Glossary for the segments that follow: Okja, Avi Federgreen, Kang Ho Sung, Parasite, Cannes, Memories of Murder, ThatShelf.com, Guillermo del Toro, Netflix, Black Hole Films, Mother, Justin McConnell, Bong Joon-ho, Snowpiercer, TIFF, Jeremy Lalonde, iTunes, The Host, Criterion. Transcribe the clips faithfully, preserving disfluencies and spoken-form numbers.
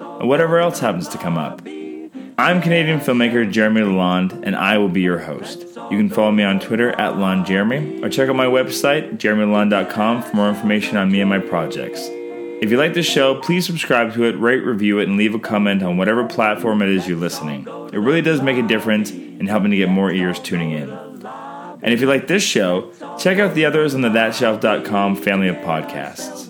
and whatever else happens to come up. I'm Canadian filmmaker Jeremy Lalonde, and I will be your host. You can follow me on Twitter at LonJeremy, or check out my website, jeremy lalonde dot com, for more information on me and my projects. If you like this show, please subscribe to it, rate, review it, and leave a comment on whatever platform it is you're listening. It really does make a difference in helping to get more ears tuning in. And if you like this show, check out the others on the that shelf dot com family of podcasts.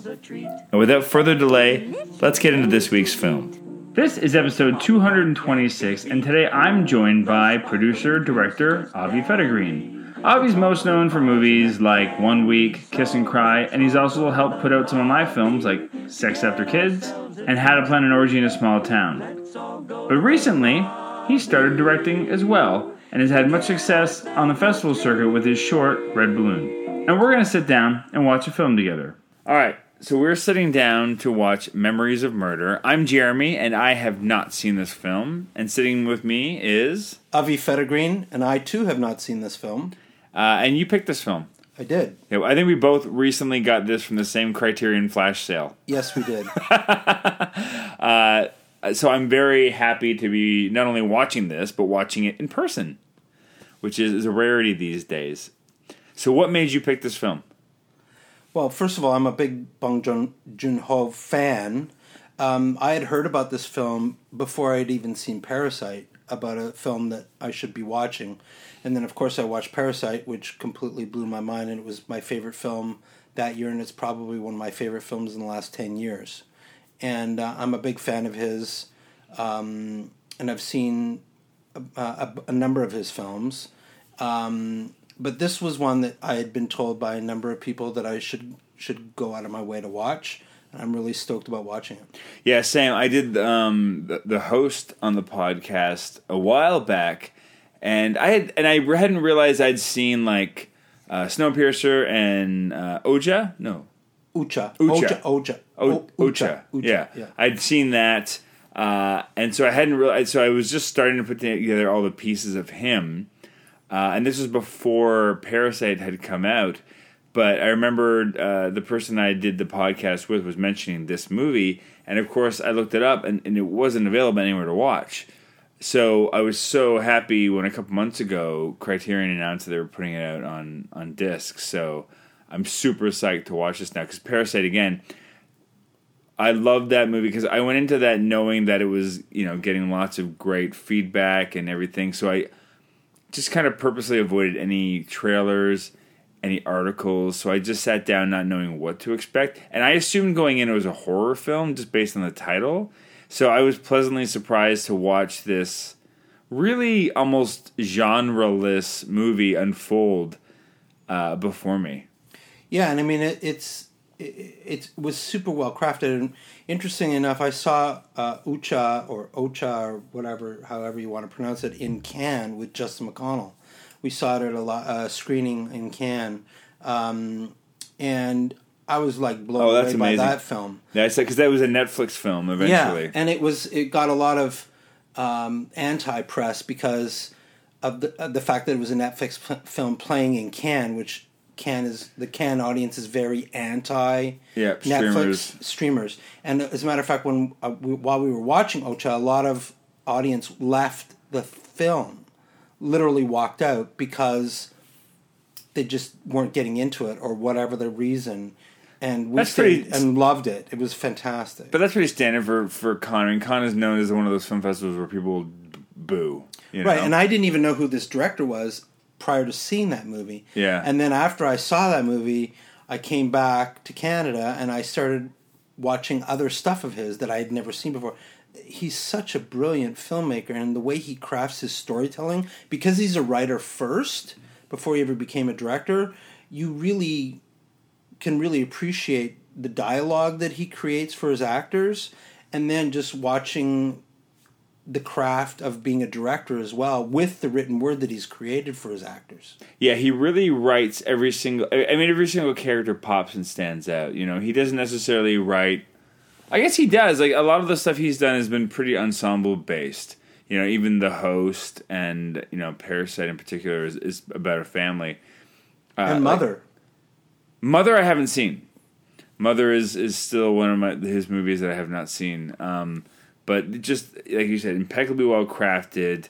And without further delay, let's get into this week's film. This is episode two hundred twenty-six, and today I'm joined by producer-director Avi Federgreen. Avi's most known for movies like One Week, Kiss and Cry, and he's also helped put out some of my films like Sex After Kids and How to Plan an Orgy in a Small Town. But recently, he started directing as well, and has had much success on the festival circuit with his short, Red Balloon. And we're going to sit down and watch a film together. All right. So we're sitting down to watch Memories of Murder. I'm Jeremy, and I have not seen this film. And sitting with me is... Avi Federgreen, and I, too, have not seen this film. Uh, and you picked this film. I did. Yeah, I think we both recently got this from the same Criterion flash sale. Yes, we did. uh, so I'm very happy to be not only watching this, but watching it in person, which is, is a rarity these days. So what made you pick this film? Well, first of all, I'm a big Bong Joon-ho fan. Um, I had heard about this film before I'd even seen Parasite, about a film that I should be watching. And then, of course, I watched Parasite, which completely blew my mind, and it was my favorite film that year, and it's probably one of my favorite films in the last ten years. And uh, I'm a big fan of his, um, and I've seen a, a, a number of his films. Um But this was one that I had been told by a number of people that I should should go out of my way to watch, and I'm really stoked about watching it. Yeah, Sam, I did um, the, the host on the podcast a while back, and I had and I hadn't realized I'd seen like uh, Snowpiercer and uh, Okja, no, Okja, Okja, Okja, Okja, yeah. yeah, I'd seen that, uh, and so I hadn't realized. So I was just starting to put together all the pieces of him. Uh, and this was before Parasite had come out, but I remember uh, the person I did the podcast with was mentioning this movie, and of course I looked it up, and, and it wasn't available anywhere to watch. So I was so happy when a couple months ago Criterion announced that they were putting it out on, on disc, so I'm super psyched to watch this now, because Parasite, again, I loved that movie, because I went into that knowing that it was, you know, getting lots of great feedback and everything, so I... just kind of purposely avoided any trailers, any articles. So I just sat down not knowing what to expect. And I assumed going in it was a horror film just based on the title. So I was pleasantly surprised to watch this really almost genreless movie unfold uh, before me. Yeah, and I mean, it, it's it, it was super well crafted. And interesting enough, I saw uh, Okja or Okja or whatever, however you want to pronounce it, in Cannes with Justin McConnell. We saw it at a lot, uh, screening in Cannes, um, and I was like blown oh, away amazing. by that film. Yeah, because that was a Netflix film eventually. Yeah, and it was it got a lot of um, anti-press because of the of the fact that it was a Netflix pl- film playing in Cannes, which. Cannes is the Cannes audience is very anti yeah, Netflix streamers. streamers, and as a matter of fact, when uh, we, while we were watching Okja, a lot of audience left the film, literally walked out because they just weren't getting into it or whatever the reason. And we stayed pretty, and loved it. It was fantastic. But that's pretty standard for for Cannes. I mean, Cannes is known as one of those film festivals where people boo. You know? Right, and I didn't even know who this director was prior to seeing that movie. Yeah. And then after I saw that movie, I came back to Canada and I started watching other stuff of his that I had never seen before. He's such a brilliant filmmaker, and the way he crafts his storytelling, because he's a writer first, before he ever became a director, you really can really appreciate the dialogue that he creates for his actors, and then just watching the craft of being a director as well, with the written word that he's created for his actors. Yeah, he really writes every single... I mean, every single character pops and stands out. You know, he doesn't necessarily write... I guess he does. Like, a lot of the stuff he's done has been pretty ensemble-based. You know, even The Host and, you know, Parasite in particular is, is about a family. Uh, and Mother. Like, Mother I haven't seen. Mother is, is still one of my his movies that I have not seen. Um... But just, like you said, impeccably well-crafted,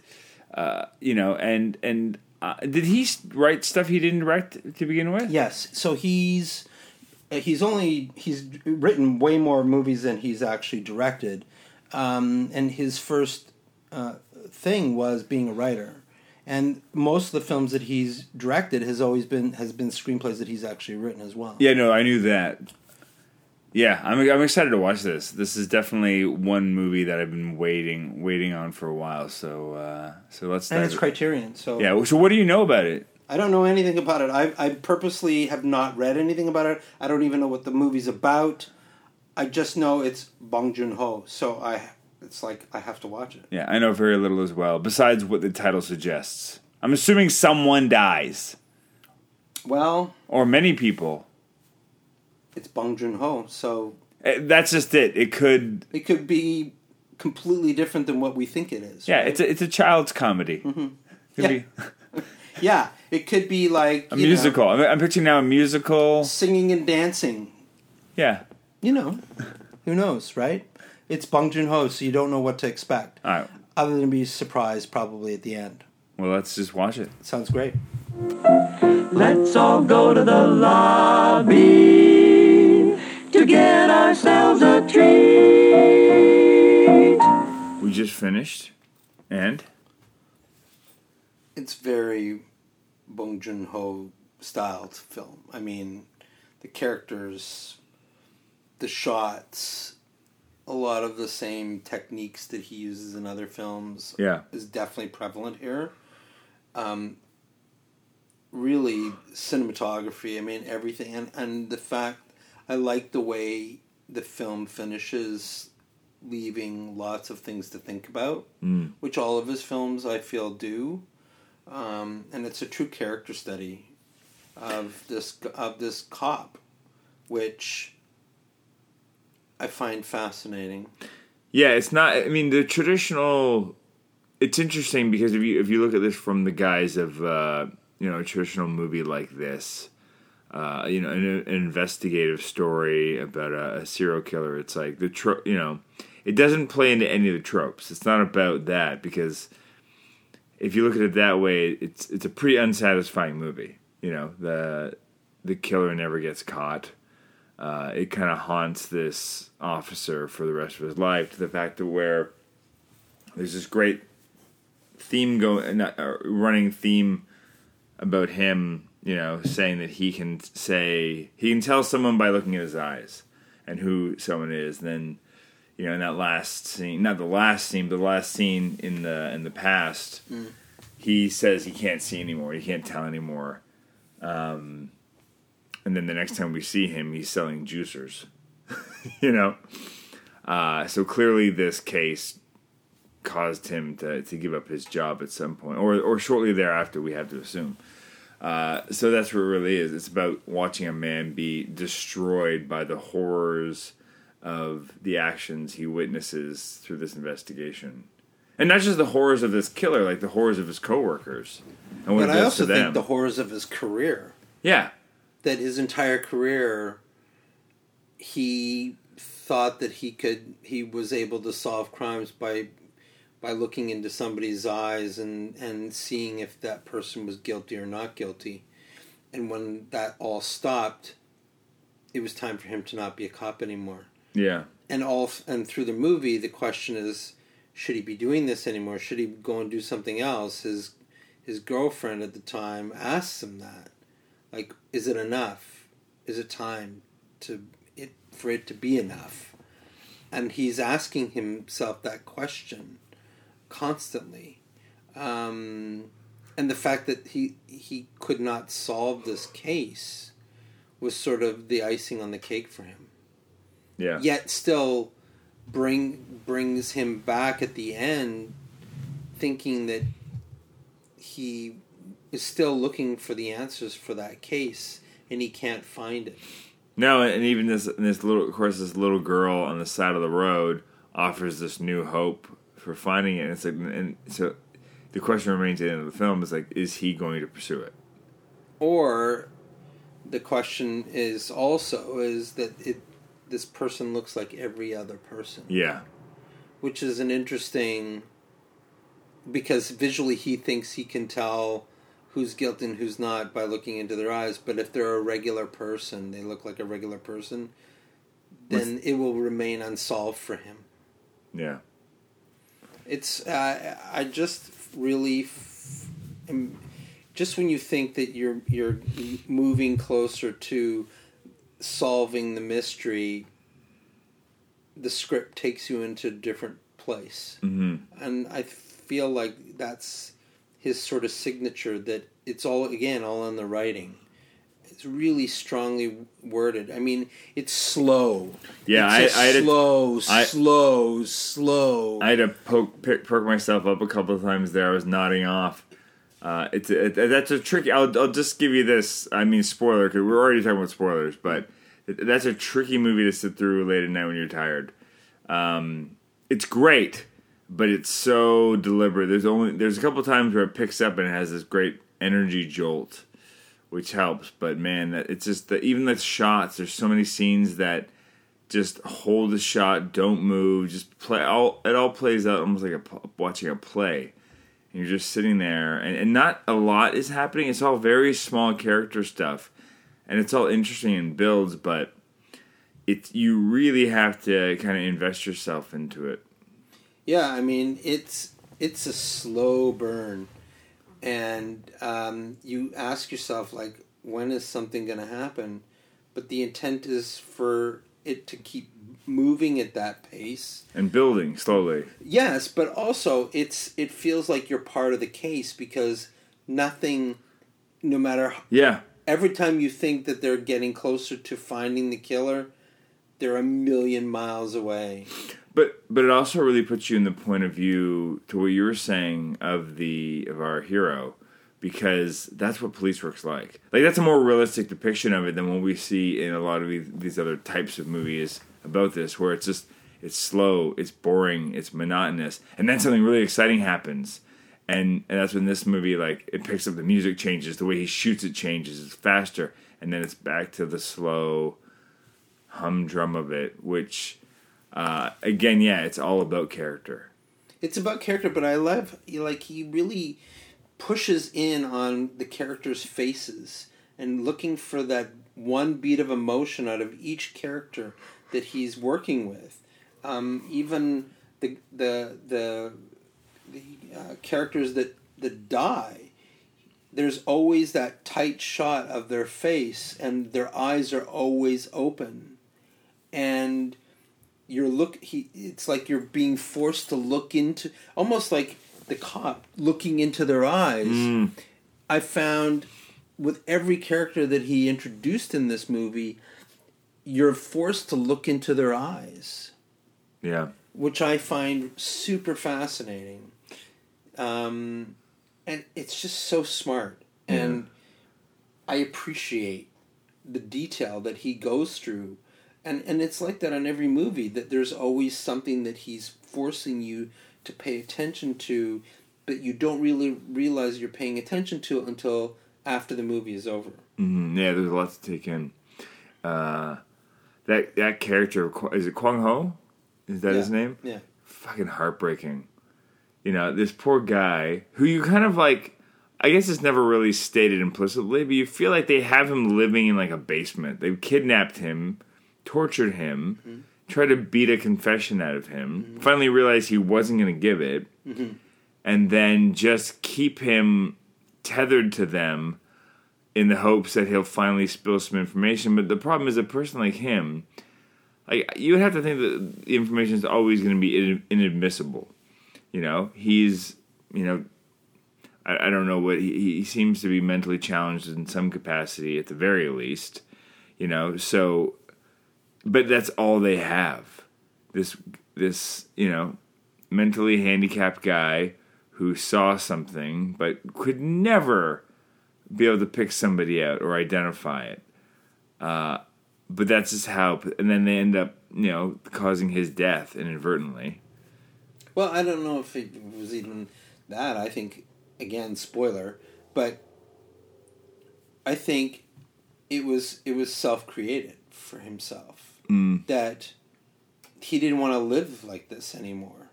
uh, you know, and and uh, did he write stuff he didn't write to begin with? Yes. So he's he's only, he's written way more movies than he's actually directed. Um, and his first uh, thing was being a writer. And most of the films that he's directed has always been, has been screenplays that he's actually written as well. Yeah, no, I knew that. Yeah, I'm I'm excited to watch this. This is definitely one movie that I've been waiting waiting on for a while. So uh, so let's. And it's Criterion. So yeah. So what do you know about it? I don't know anything about it. I I purposely have not read anything about it. I don't even know what the movie's about. I just know it's Bong Joon-ho. So I it's like I have to watch it. Yeah, I know very little as well. Besides what the title suggests, I'm assuming someone dies. Well, or many people. It's Bong Joon-ho, so... That's just it. It could... It could be completely different than what we think it is. Yeah, right? it's, a, it's a child's comedy. Mm-hmm. Yeah. Be... yeah, it could be like... A musical. Know, I'm picturing now a musical... Singing and dancing. Yeah. You know. Who knows, right? It's Bong Joon-ho, so you don't know what to expect. All right. Other than be surprised probably at the end. Well, let's just watch it. Sounds great. Let's all go to the lobby to get ourselves a treat. We just finished, and? It's very Bong Joon-ho styled film. I mean, the characters, the shots, a lot of the same techniques that he uses in other films yeah. is definitely prevalent here. Um, really, cinematography, I mean, everything, and, and the fact I like the way the film finishes, leaving lots of things to think about, mm. which all of his films, I feel, do. Um, and it's a true character study of this of this cop, which I find fascinating. Yeah, it's not... I mean, the traditional... It's interesting because if you if you look at this from the guise of, uh, you know, a traditional movie like this... Uh, you know, an, an investigative story about a, a serial killer. It's like the tro- you know, it doesn't play into any of the tropes. It's not about that because if you look at it that way, it's it's a pretty unsatisfying movie. You know, the the killer never gets caught. Uh, it kind of haunts this officer for the rest of his life. To the fact that where there's this great theme going, uh, running theme about him. You know, saying that he can say, he can tell someone by looking at his eyes and who someone is. And then, you know, in that last scene, not the last scene, but the last scene in the in the past, mm. he says he can't see anymore, he can't tell anymore. Um, and then the next time we see him, he's selling juicers, you know. Uh, so clearly this case caused him to, to give up his job at some point, or or shortly thereafter, we have to assume. Uh, so that's what it really is. It's about watching a man be destroyed by the horrors of the actions he witnesses through this investigation. And not just the horrors of this killer, like the horrors of his coworkers. And what but it does I also to them. Think the horrors of his career. Yeah. That his entire career, he thought that he could, he was able to solve crimes by... by looking into somebody's eyes and, and seeing if that person was guilty or not guilty. And when that all stopped, it was time for him to not be a cop anymore. Yeah. And all and through the movie, the question is, should he be doing this anymore? Should he go and do something else? His his girlfriend at the time asks him that. Like, is it enough? Is it time to it for it to be enough? And he's asking himself that question constantly, um, and the fact that he he could not solve this case was sort of the icing on the cake for him. Yeah. Yet still bring brings him back at the end, thinking that he is still looking for the answers for that case, and he can't find it. No, and even this, this little, of course, this little girl on the side of the road offers this new hope for finding it. And it's like, and so the question remains at the end of the film is like, is he going to pursue it? Or the question is also is that it this person looks like every other person. Yeah, which is an interesting, because visually he thinks he can tell who's guilty and who's not by looking into their eyes, but if they're a regular person, they look like a regular person, then With... it will remain unsolved for him. Yeah. It's, uh, I just really, f- just when you think that you're you're moving closer to solving the mystery, the script takes you into a different place. Mm-hmm. And I feel like that's his sort of signature, that it's all, again, all in the writing. It's really strongly worded. I mean, it's slow. Yeah, it's I, I had slow, a, slow, I, slow. I had to poke, pick, perk myself up a couple of times there. I was nodding off. Uh, it's a, it, that's a tricky. I'll, I'll just give you this. I mean, spoiler, because we're already talking about spoilers, but it, that's a tricky movie to sit through late at night when you're tired. Um, it's great, but it's so deliberate. There's only there's a couple times where it picks up and it has this great energy jolt, which helps. But man, it's just the, even the shots. There's so many scenes that just hold the shot, don't move, just play. All it all plays out almost like a, watching a play, and you're just sitting there, and, and not a lot is happening. It's all very small character stuff, and it's all interesting and builds. But it you really have to kind of invest yourself into it. Yeah, I mean, it's it's a slow burn. And um, you ask yourself, like, when is something going to happen? But the intent is for it to keep moving at that pace. And building slowly. Yes, but also it's it feels like you're part of the case, because nothing, no matter... Yeah. Every time you think that they're getting closer to finding the killer, they're a million miles away. But but it also really puts you in the point of view to what you were saying of the of our hero, because that's what police work's like. Like, that's a more realistic depiction of it than what we see in a lot of these other types of movies about this, where it's just it's slow, it's boring, it's monotonous, and then something really exciting happens, and and that's when this movie, like, it picks up, the music changes, the way he shoots it changes, it's faster, and then it's back to the slow humdrum of it, which. Uh, again, yeah, it's all about character. It's about character, but I love, like, he really pushes in on the characters' faces and looking for that one beat of emotion out of each character that he's working with. Um, even the the the, the uh, characters that, that die, there's always that tight shot of their face, and their eyes are always open. And... You're look. He. It's like you're being forced to look into, almost like the cop looking into their eyes. Mm. I found with every character that he introduced in this movie, you're forced to look into their eyes. Yeah, which I find super fascinating, um, and it's just so smart. Mm. And I appreciate the detail that he goes through. And and it's like that on every movie, that there's always something that he's forcing you to pay attention to, but you don't really realize you're paying attention to until after the movie is over. Mm-hmm. Yeah, there's a lot to take in. Uh, that that character, is it Kwang Ho? Is that yeah. his name? Yeah. Fucking heartbreaking. You know, this poor guy, who you kind of like... I guess it's never really stated implicitly, but you feel like they have him living in like a basement. They've kidnapped him... tortured him, mm-hmm. tried to beat a confession out of him, mm-hmm. finally realized he wasn't going to give it, mm-hmm. and then just keep him tethered to them in the hopes that he'll finally spill some information. But the problem is, a person like him, like, you would have to think that the information is always going to be inadmissible. You know, he's, you know, I, I don't know what, he, he seems to be mentally challenged in some capacity at the very least, you know, so... But that's all they have. This this, you know, mentally handicapped guy who saw something but could never be able to pick somebody out or identify it. Uh, but that's just how... And then they end up, you know, causing his death inadvertently. Well, I don't know if it was even that. I think, again, spoiler, but I think it was it was self-created for himself. Mm. That he didn't want to live like this anymore.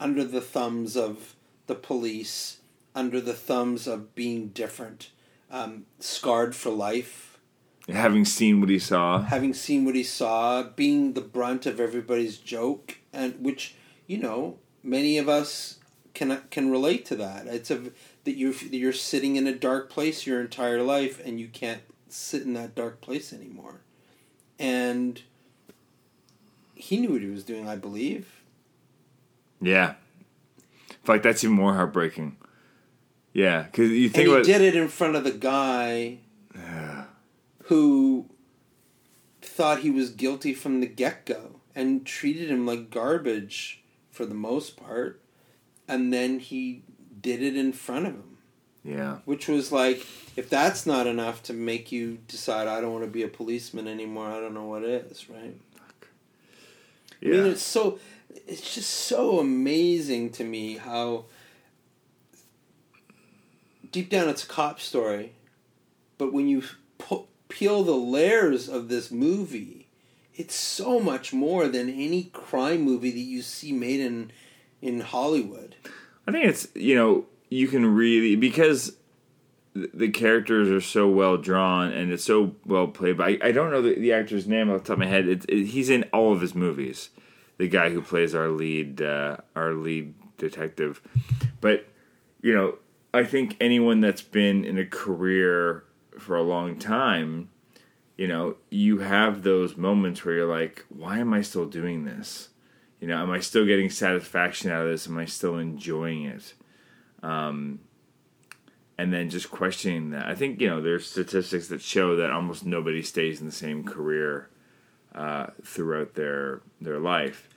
Under the thumbs of the police, under the thumbs of being different, um, scarred for life. Having seen what he saw. Having seen what he saw, being the brunt of everybody's joke, and which, you know, many of us can can relate to that. It's a that you you're sitting in a dark place your entire life, and you can't sit in that dark place anymore. And he knew what he was doing, I believe. Yeah, in fact, that's even more heartbreaking. Yeah, because you think and he about... did it in front of the guy who thought he was guilty from the get-go and treated him like garbage for the most part. And then he did it in front of him. Yeah. Which was like, if that's not enough to make you decide, I don't want to be a policeman anymore, I don't know what is, right? Fuck. Yeah. I mean, it's so, it's just so amazing to me how deep down it's a cop story, but when you po- peel the layers of this movie... It's so much more than any crime movie that you see made in in Hollywood. I think it's, you know, you can really... Because the characters are so well drawn and it's so well played. But I, I don't know the, the actor's name off the top of my head. It, it, he's in all of his movies. The guy who plays our lead, uh, our lead detective. But, you know, I think anyone that's been in a career for a long time... You know, you have those moments where you're like, why am I still doing this? You know, am I still getting satisfaction out of this? Am I still enjoying it? Um, and then just questioning that. I think, you know, there's statistics that show that almost nobody stays in the same career uh, throughout their their life.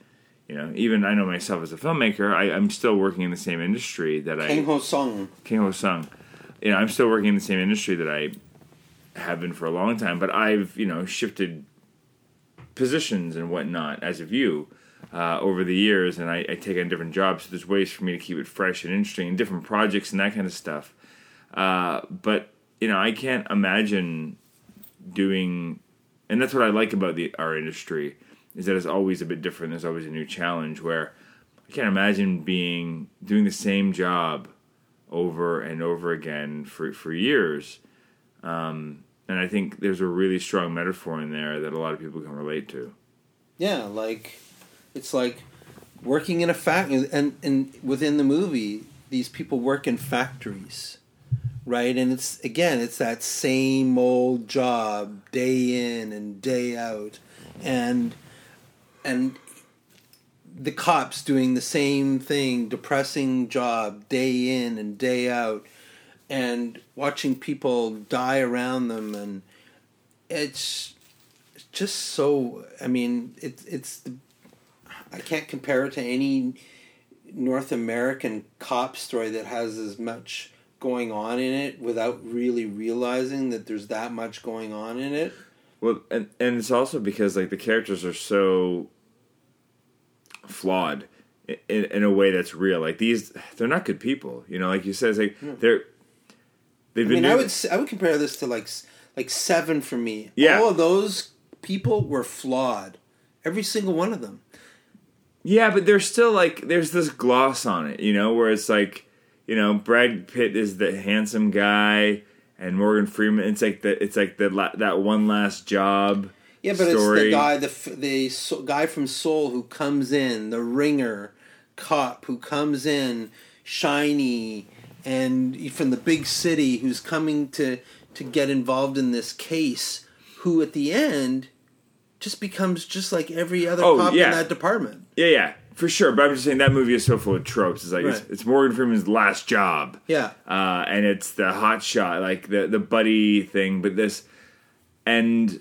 You know, even I know myself as a filmmaker, I, I'm still working in the same industry that I... Kang Ho Sung. Kang Ho Sung. You know, I'm still working in the same industry that I... have been for a long time, but I've, you know, shifted positions and whatnot as of you uh, over the years, and I, I take on different jobs, so there's ways for me to keep it fresh and interesting, and different projects and that kind of stuff. Uh, but, you know, I can't imagine doing, and that's what I like about the our industry, is that it's always a bit different, there's always a new challenge, where I can't imagine being, doing the same job over and over again for, for years. Um, and I think there's a really strong metaphor in there that a lot of people can relate to. Yeah, like, it's like working in a factory, and, and within the movie, these people work in factories, right? And it's, again, it's that same old job, day in and day out, and and the cops doing the same thing, depressing job, day in and day out, and watching people die around them, and it's just so... I mean, it, it's... The, I can't compare it to any North American cop story that has as much going on in it without really realizing that there's that much going on in it. Well, and, and it's also because, like, the characters are so flawed in, in a way that's real. Like, these... They're not good people, you know? Like you said, it's like, yeah. they're... I mean, I would I would compare this to like like Seven for me. Yeah. All of those people were flawed, every single one of them. Yeah, but there's still like there's this gloss on it, you know, where it's like, you know, Brad Pitt is the handsome guy, and Morgan Freeman. It's like the it's like the la, that one last job. Yeah, but story. It's the guy the the so, guy from Seoul who comes in, the ringer cop who comes in shiny. And from the big city, who's coming to, to get involved in this case, who at the end just becomes just like every other oh, cop yeah. in that department. Yeah, yeah, for sure. But I'm just saying that movie is so full of tropes. It's like right. it's, it's Morgan Freeman's last job. Yeah, uh, and it's the hot shot, like the the buddy thing. But this, and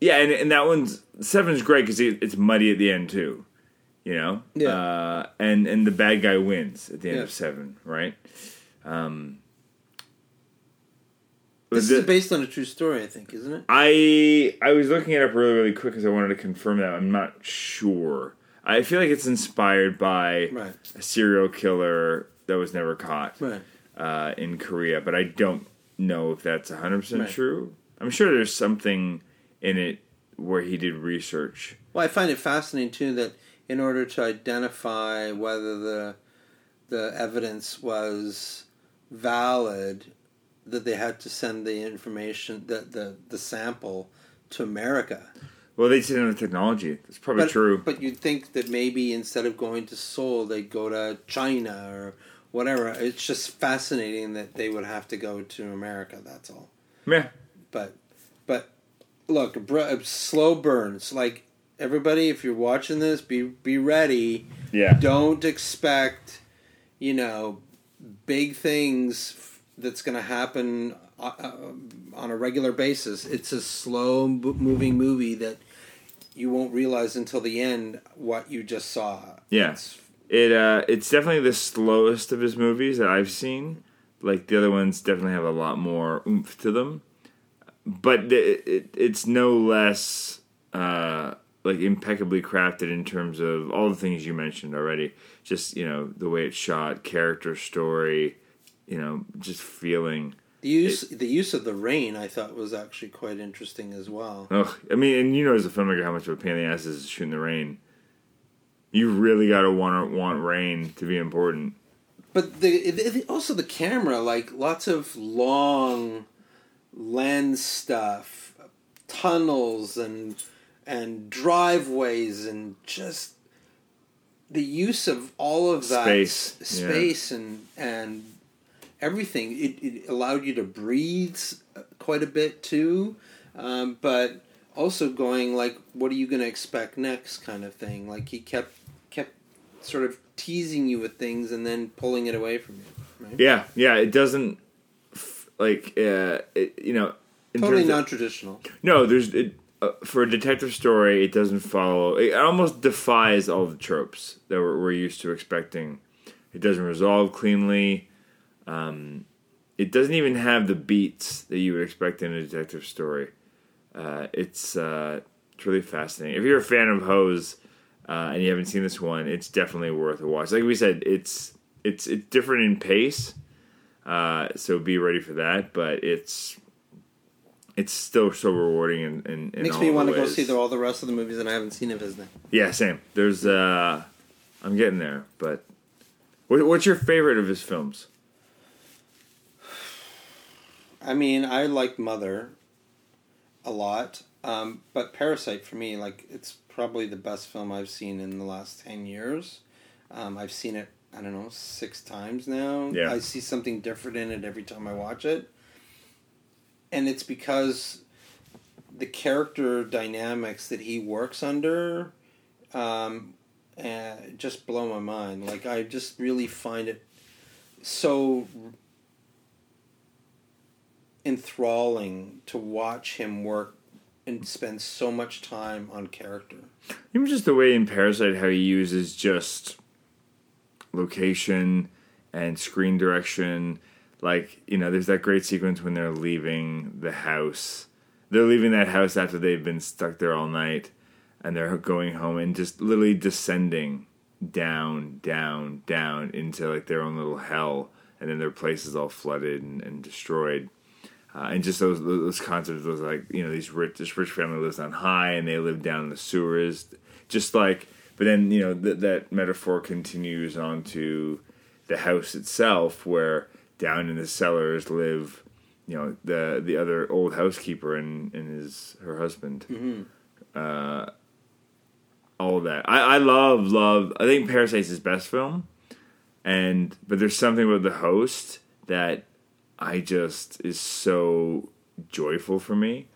yeah, and, and that one's Seven's great because it's muddy at the end too. you know? Yeah. Uh, and, and the bad guy wins at the end yeah. of Seven, right? Um, this the, is based on a true story, I think, isn't it? I I was looking it up really, really quick because I wanted to confirm that. I'm not sure. I feel like it's inspired by right. a serial killer that was never caught right. uh, in Korea, but I don't know if that's one hundred percent right. true. I'm sure there's something in it where he did research. Well, I find it fascinating, too, that in order to identify whether the the evidence was valid, that they had to send the information, the, the, the sample, to America. Well, they didn't have the technology. That's probably but, true. But you'd think that maybe instead of going to Seoul, they'd go to China or whatever. It's just fascinating that they would have to go to America, that's all. Yeah. But, but look, bro, slow burns. Like, everybody, if you're watching this, be be ready. Yeah. Don't expect, you know, big things f- that's going to happen uh, on a regular basis. It's a slow-moving b- movie that you won't realize until the end what you just saw. Yeah. It's, it, uh, it's definitely the slowest of his movies that I've seen. Like, the other ones definitely have a lot more oomph to them. But it, it, it's no less, uh, like, impeccably crafted in terms of all the things you mentioned already. Just, you know, the way it's shot, character, story, you know, just feeling. The use it, the use of the rain, I thought, was actually quite interesting as well. Oh, I mean, and you know as a filmmaker how much of a pain in the ass is shooting the rain. You really got to want want rain to be important. But the, it, also the camera, like, lots of long lens stuff, tunnels and and driveways, and just the use of all of that space, space yeah. and and everything. It, it allowed you to breathe quite a bit too, um, but also going like, what are you going to expect next, kind of thing. Like he kept kept sort of teasing you with things and then pulling it away from you. Right? Yeah, yeah. It doesn't. Like, uh, it, you know... In totally non-traditional. Of, no, there's... It, uh, for a detective story, it doesn't follow... It almost defies all the tropes that we're, we're used to expecting. It doesn't resolve cleanly. Um, it doesn't even have the beats that you would expect in a detective story. Uh, it's, uh, it's really fascinating. If you're a fan of Ho's uh, and you haven't seen this one, it's definitely worth a watch. Like we said, it's it's it's different in pace. Uh, so be ready for that, but it's it's still so rewarding in, in, in makes me want to go see the, all the rest of the movies that I haven't seen of his name. Yeah, same. There's uh, I'm getting there, but what, what's your favorite of his films? I mean, I like Mother a lot, um, but Parasite for me, like, it's probably the best film I've seen in the last ten years. Um, I've seen it, I don't know, six times now. Yeah. I see something different in it every time I watch it. And it's because the character dynamics that he works under um, uh, just blow my mind. Like, I just really find it so enthralling to watch him work and spend so much time on character. Even just the way in Parasite how he uses just... location and screen direction. Like, you know, there's that great sequence when they're leaving the house. They're leaving that house after they've been stuck there all night, and they're going home and just literally descending down, down, down into like their own little hell, and then their place is all flooded and, and destroyed. Uh, and just those those concepts, those, like, you know, these rich this rich family lives on high and they live down in the sewers, just like. But then, you know, th- that metaphor continues on to the house itself, where down in the cellars live, you know, the the other old housekeeper and, and his her husband. Mm-hmm. Uh, all of that. I, I love, love... I think Parasite's his best film, and but there's something with The Host that I just... is so joyful for me.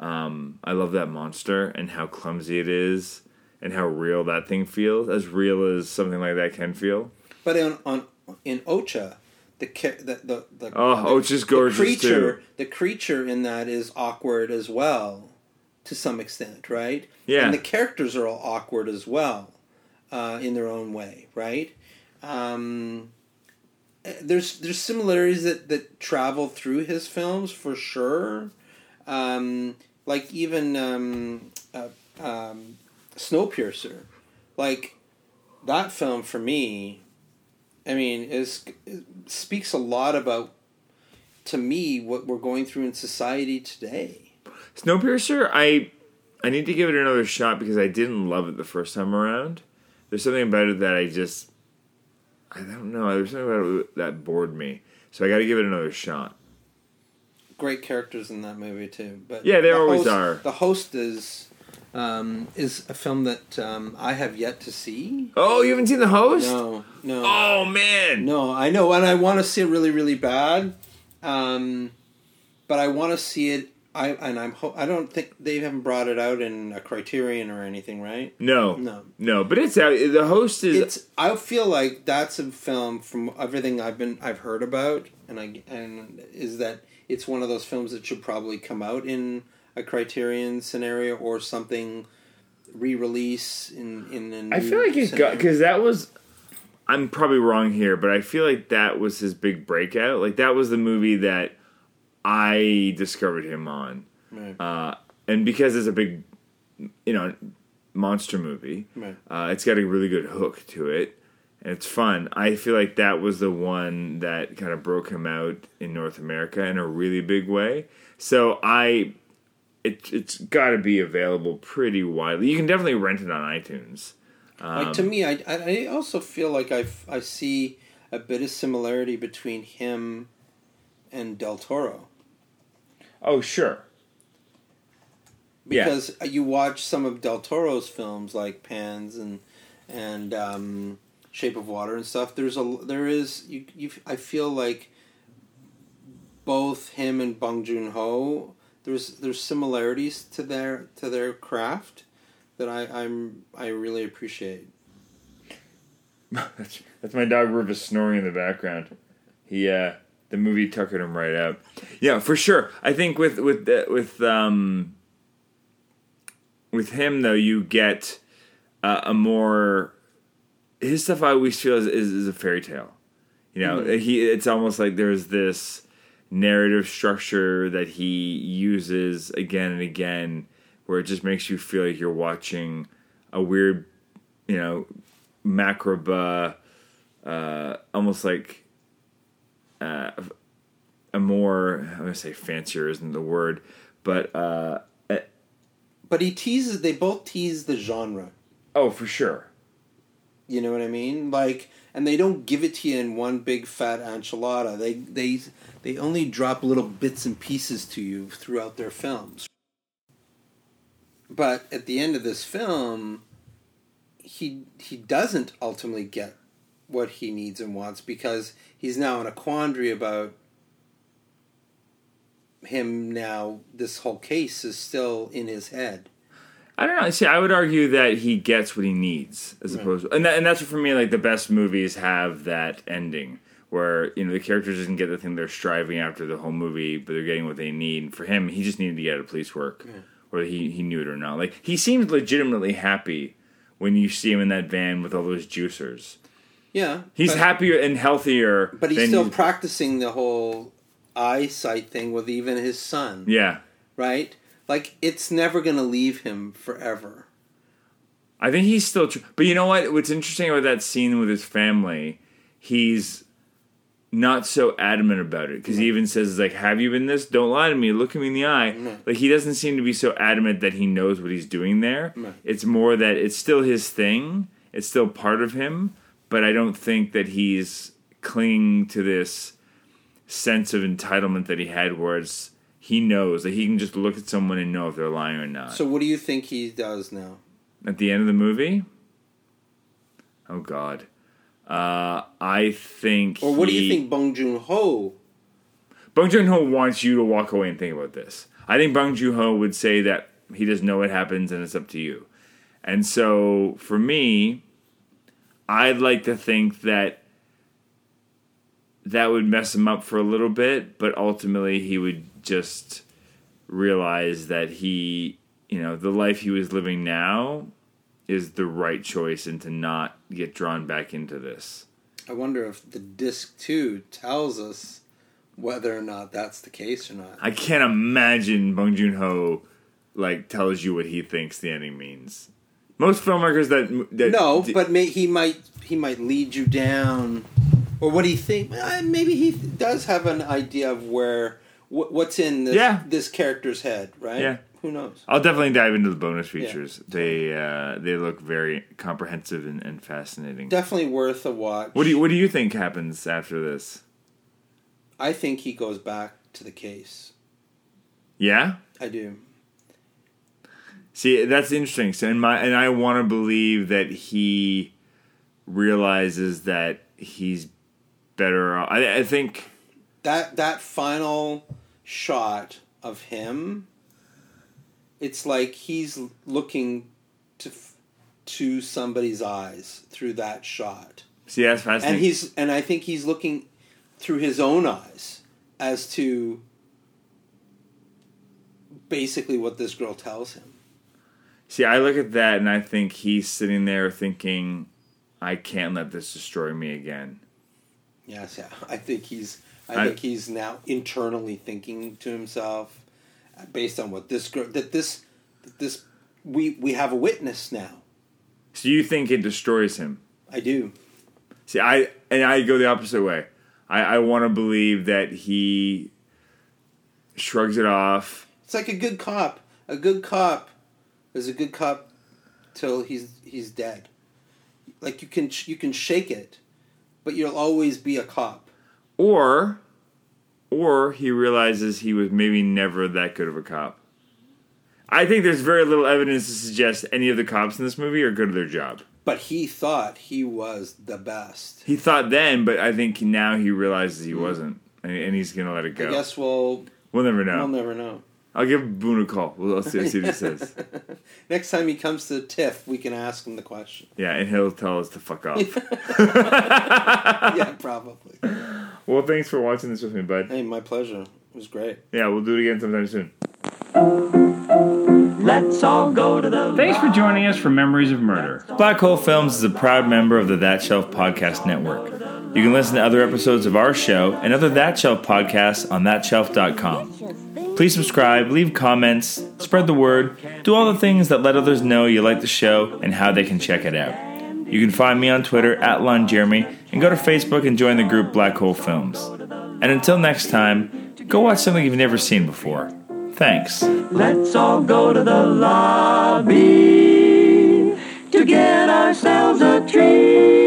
Um, I love that monster and how clumsy it is. And how real that thing feels, as real as something like that can feel. But in on in Okja, the the the, the oh, Okja's gorgeous the creature, too. The creature in that is awkward as well, to some extent, right? Yeah. And the characters are all awkward as well. uh, in their own way, right? Um, there's there's similarities that, that travel through his films for sure. Um, like even um, uh, um, Snowpiercer, like that film for me, I mean, is it speaks a lot about, to me, what we're going through in society today. Snowpiercer, I I need to give it another shot because I didn't love it the first time around. There's something about it that I just, I don't know, there's something about it that bored me. So I got to give it another shot. Great characters in that movie too, but yeah, they the always host, are. The Host is um, is a film that um, I have yet to see. Oh, you haven't seen The Host? No, no. Oh man, no, I know, and I want to see it really, really bad. Um, but I want to see it. I and I'm. Ho- I don't think they haven't brought it out in a Criterion or anything, right? No, no, no. But it's out. The Host is. It's, I feel like that's a film from everything I've been I've heard about, and I and is that it's one of those films that should probably come out in a Criterion scenario or something re-release in in. A new I feel like it got because that was. I'm probably wrong here, but I feel like that was his big breakout. Like, that was the movie that I discovered him on. Right. Uh, and because it's a big, you know, monster movie, right. uh, it's got a really good hook to it, and it's fun. I feel like that was the one that kind of broke him out in North America in a really big way. So I... It, it's got to be available pretty widely. You can definitely rent it on iTunes. Like, to me, I, I also feel like I, I see a bit of similarity between him and Del Toro. Oh, sure. Because yeah. you watch some of Del Toro's films, like Pans and and um, Shape of Water and stuff. There's a there is you you. I feel like both him and Bong Joon-ho. There's there's similarities to their to their craft. That I I'm I really appreciate. that's that's my dog Rufus snoring in the background. He uh, the movie tuckered him right out. Yeah, for sure. I think with with uh, with um with him though, you get uh, a more his stuff. I always feel is is, is a fairy tale. You know, mm-hmm. he it's almost like there's this narrative structure that he uses again and again. Where it just makes you feel like you're watching a weird, you know, macabre, uh, almost like uh, a more, I'm going to say fancier isn't the word, but... Uh, but he teases, they both tease the genre. Oh, for sure. You know what I mean? Like, and they don't give it to you in one big fat enchilada. They, they, they only drop little bits and pieces to you throughout their films. But at the end of this film, he he doesn't ultimately get what he needs and wants because he's now in a quandary about him now. This whole case is still in his head. I don't know. See, I would argue that he gets what he needs as right. opposed to... And, that, and that's what, for me, like, the best movies have that ending where, you know, the characters doesn't get the thing they're striving after the whole movie, but they're getting what they need. And for him, he just needed to get out of police work. Yeah. Whether he, he knew it or not. Like, he seemed legitimately happy when you see him in that van with all those juicers. Yeah. He's but, happier and healthier. But he's than still he's... practicing the whole eyesight thing with even his son. Yeah. Right? Like, it's never going to leave him forever. I think he's still... Tr- but you know what? What's interesting about that scene with his family, he's not so adamant about it, because mm-hmm. he even says, like, have you been this? Don't lie to me. Look at me in the eye. Mm-hmm. Like, he doesn't seem to be so adamant that he knows what he's doing there. Mm-hmm. It's more that it's still his thing. It's still part of him. But I don't think that he's clinging to this sense of entitlement that he had where it's, he knows that he can just look at someone and know if they're lying or not. So what do you think he does now? At the end of the movie? Oh, God. Uh, I think. Or what he, do you think, Bong Joon-ho? Bong Joon-ho wants you to walk away and think about this. I think Bong Joon-ho would say that he doesn't know what happens and it's up to you. And so, for me, I'd like to think that that would mess him up for a little bit, but ultimately he would just realize that he, you know, the life he was living now is the right choice and to not get drawn back into this. I wonder if the disc two tells us whether or not that's the case or not. I can't imagine Bong Joon-ho like tells you what he thinks the ending means. Most filmmakers that, that no, d- but may, he might he might lead you down, or what do you think? Maybe he does have an idea of where wh- what's in this, yeah. this character's head, right? Yeah. Who knows? I'll definitely dive into the bonus features. Yeah. They uh, they look very comprehensive and, and fascinating. Definitely worth a watch. What do you, what do you think happens after this? I think he goes back to the case. Yeah? I do. See, that's interesting. So, in my and I want to believe that he realizes that he's better off. I, I think that that final shot of him, it's like he's looking to to somebody's eyes through that shot. See, that's fascinating. And he's and I think he's looking through his own eyes as to basically what this girl tells him. See, I look at that and I think he's sitting there thinking, I can't let this destroy me again. Yes, yeah. I think he's I, I think he's now internally thinking to himself, based on what this girl that this that this we we have a witness now. So you think it destroys him? I do. See, I and I go the opposite way. I, I want to believe that he shrugs it off. It's like a good cop. A good cop is a good cop till he's he's dead. Like you can you can shake it, but you'll always be a cop. Or. Or he realizes he was maybe never that good of a cop. I think there's very little evidence to suggest any of the cops in this movie are good at their job. But he thought he was the best. He thought then, but I think now he realizes he wasn't. And he's going to let it go. I guess we'll... We'll never know. We'll never know. I'll give Boone a call. We'll see, see what he says. Next time he comes to TIFF, we can ask him the question. Yeah, and he'll tell us to fuck off. Yeah, probably. Well, thanks for watching this with me, bud. Hey, my pleasure. It was great. Yeah, we'll do it again sometime soon. Let's all go to the... Thanks for joining us for Memories of Murder. Black Hole Films is a proud member of the That Shelf Podcast Network. You can listen to other episodes of our show and other That Shelf podcasts on that shelf dot com. Please subscribe, leave comments, spread the word, do all the things that let others know you like the show and how they can check it out. You can find me on Twitter at LonJeremy and go to Facebook and join the group Black Hole Films. And until next time, go watch something you've never seen before. Thanks. Let's all go to the lobby to get ourselves a treat.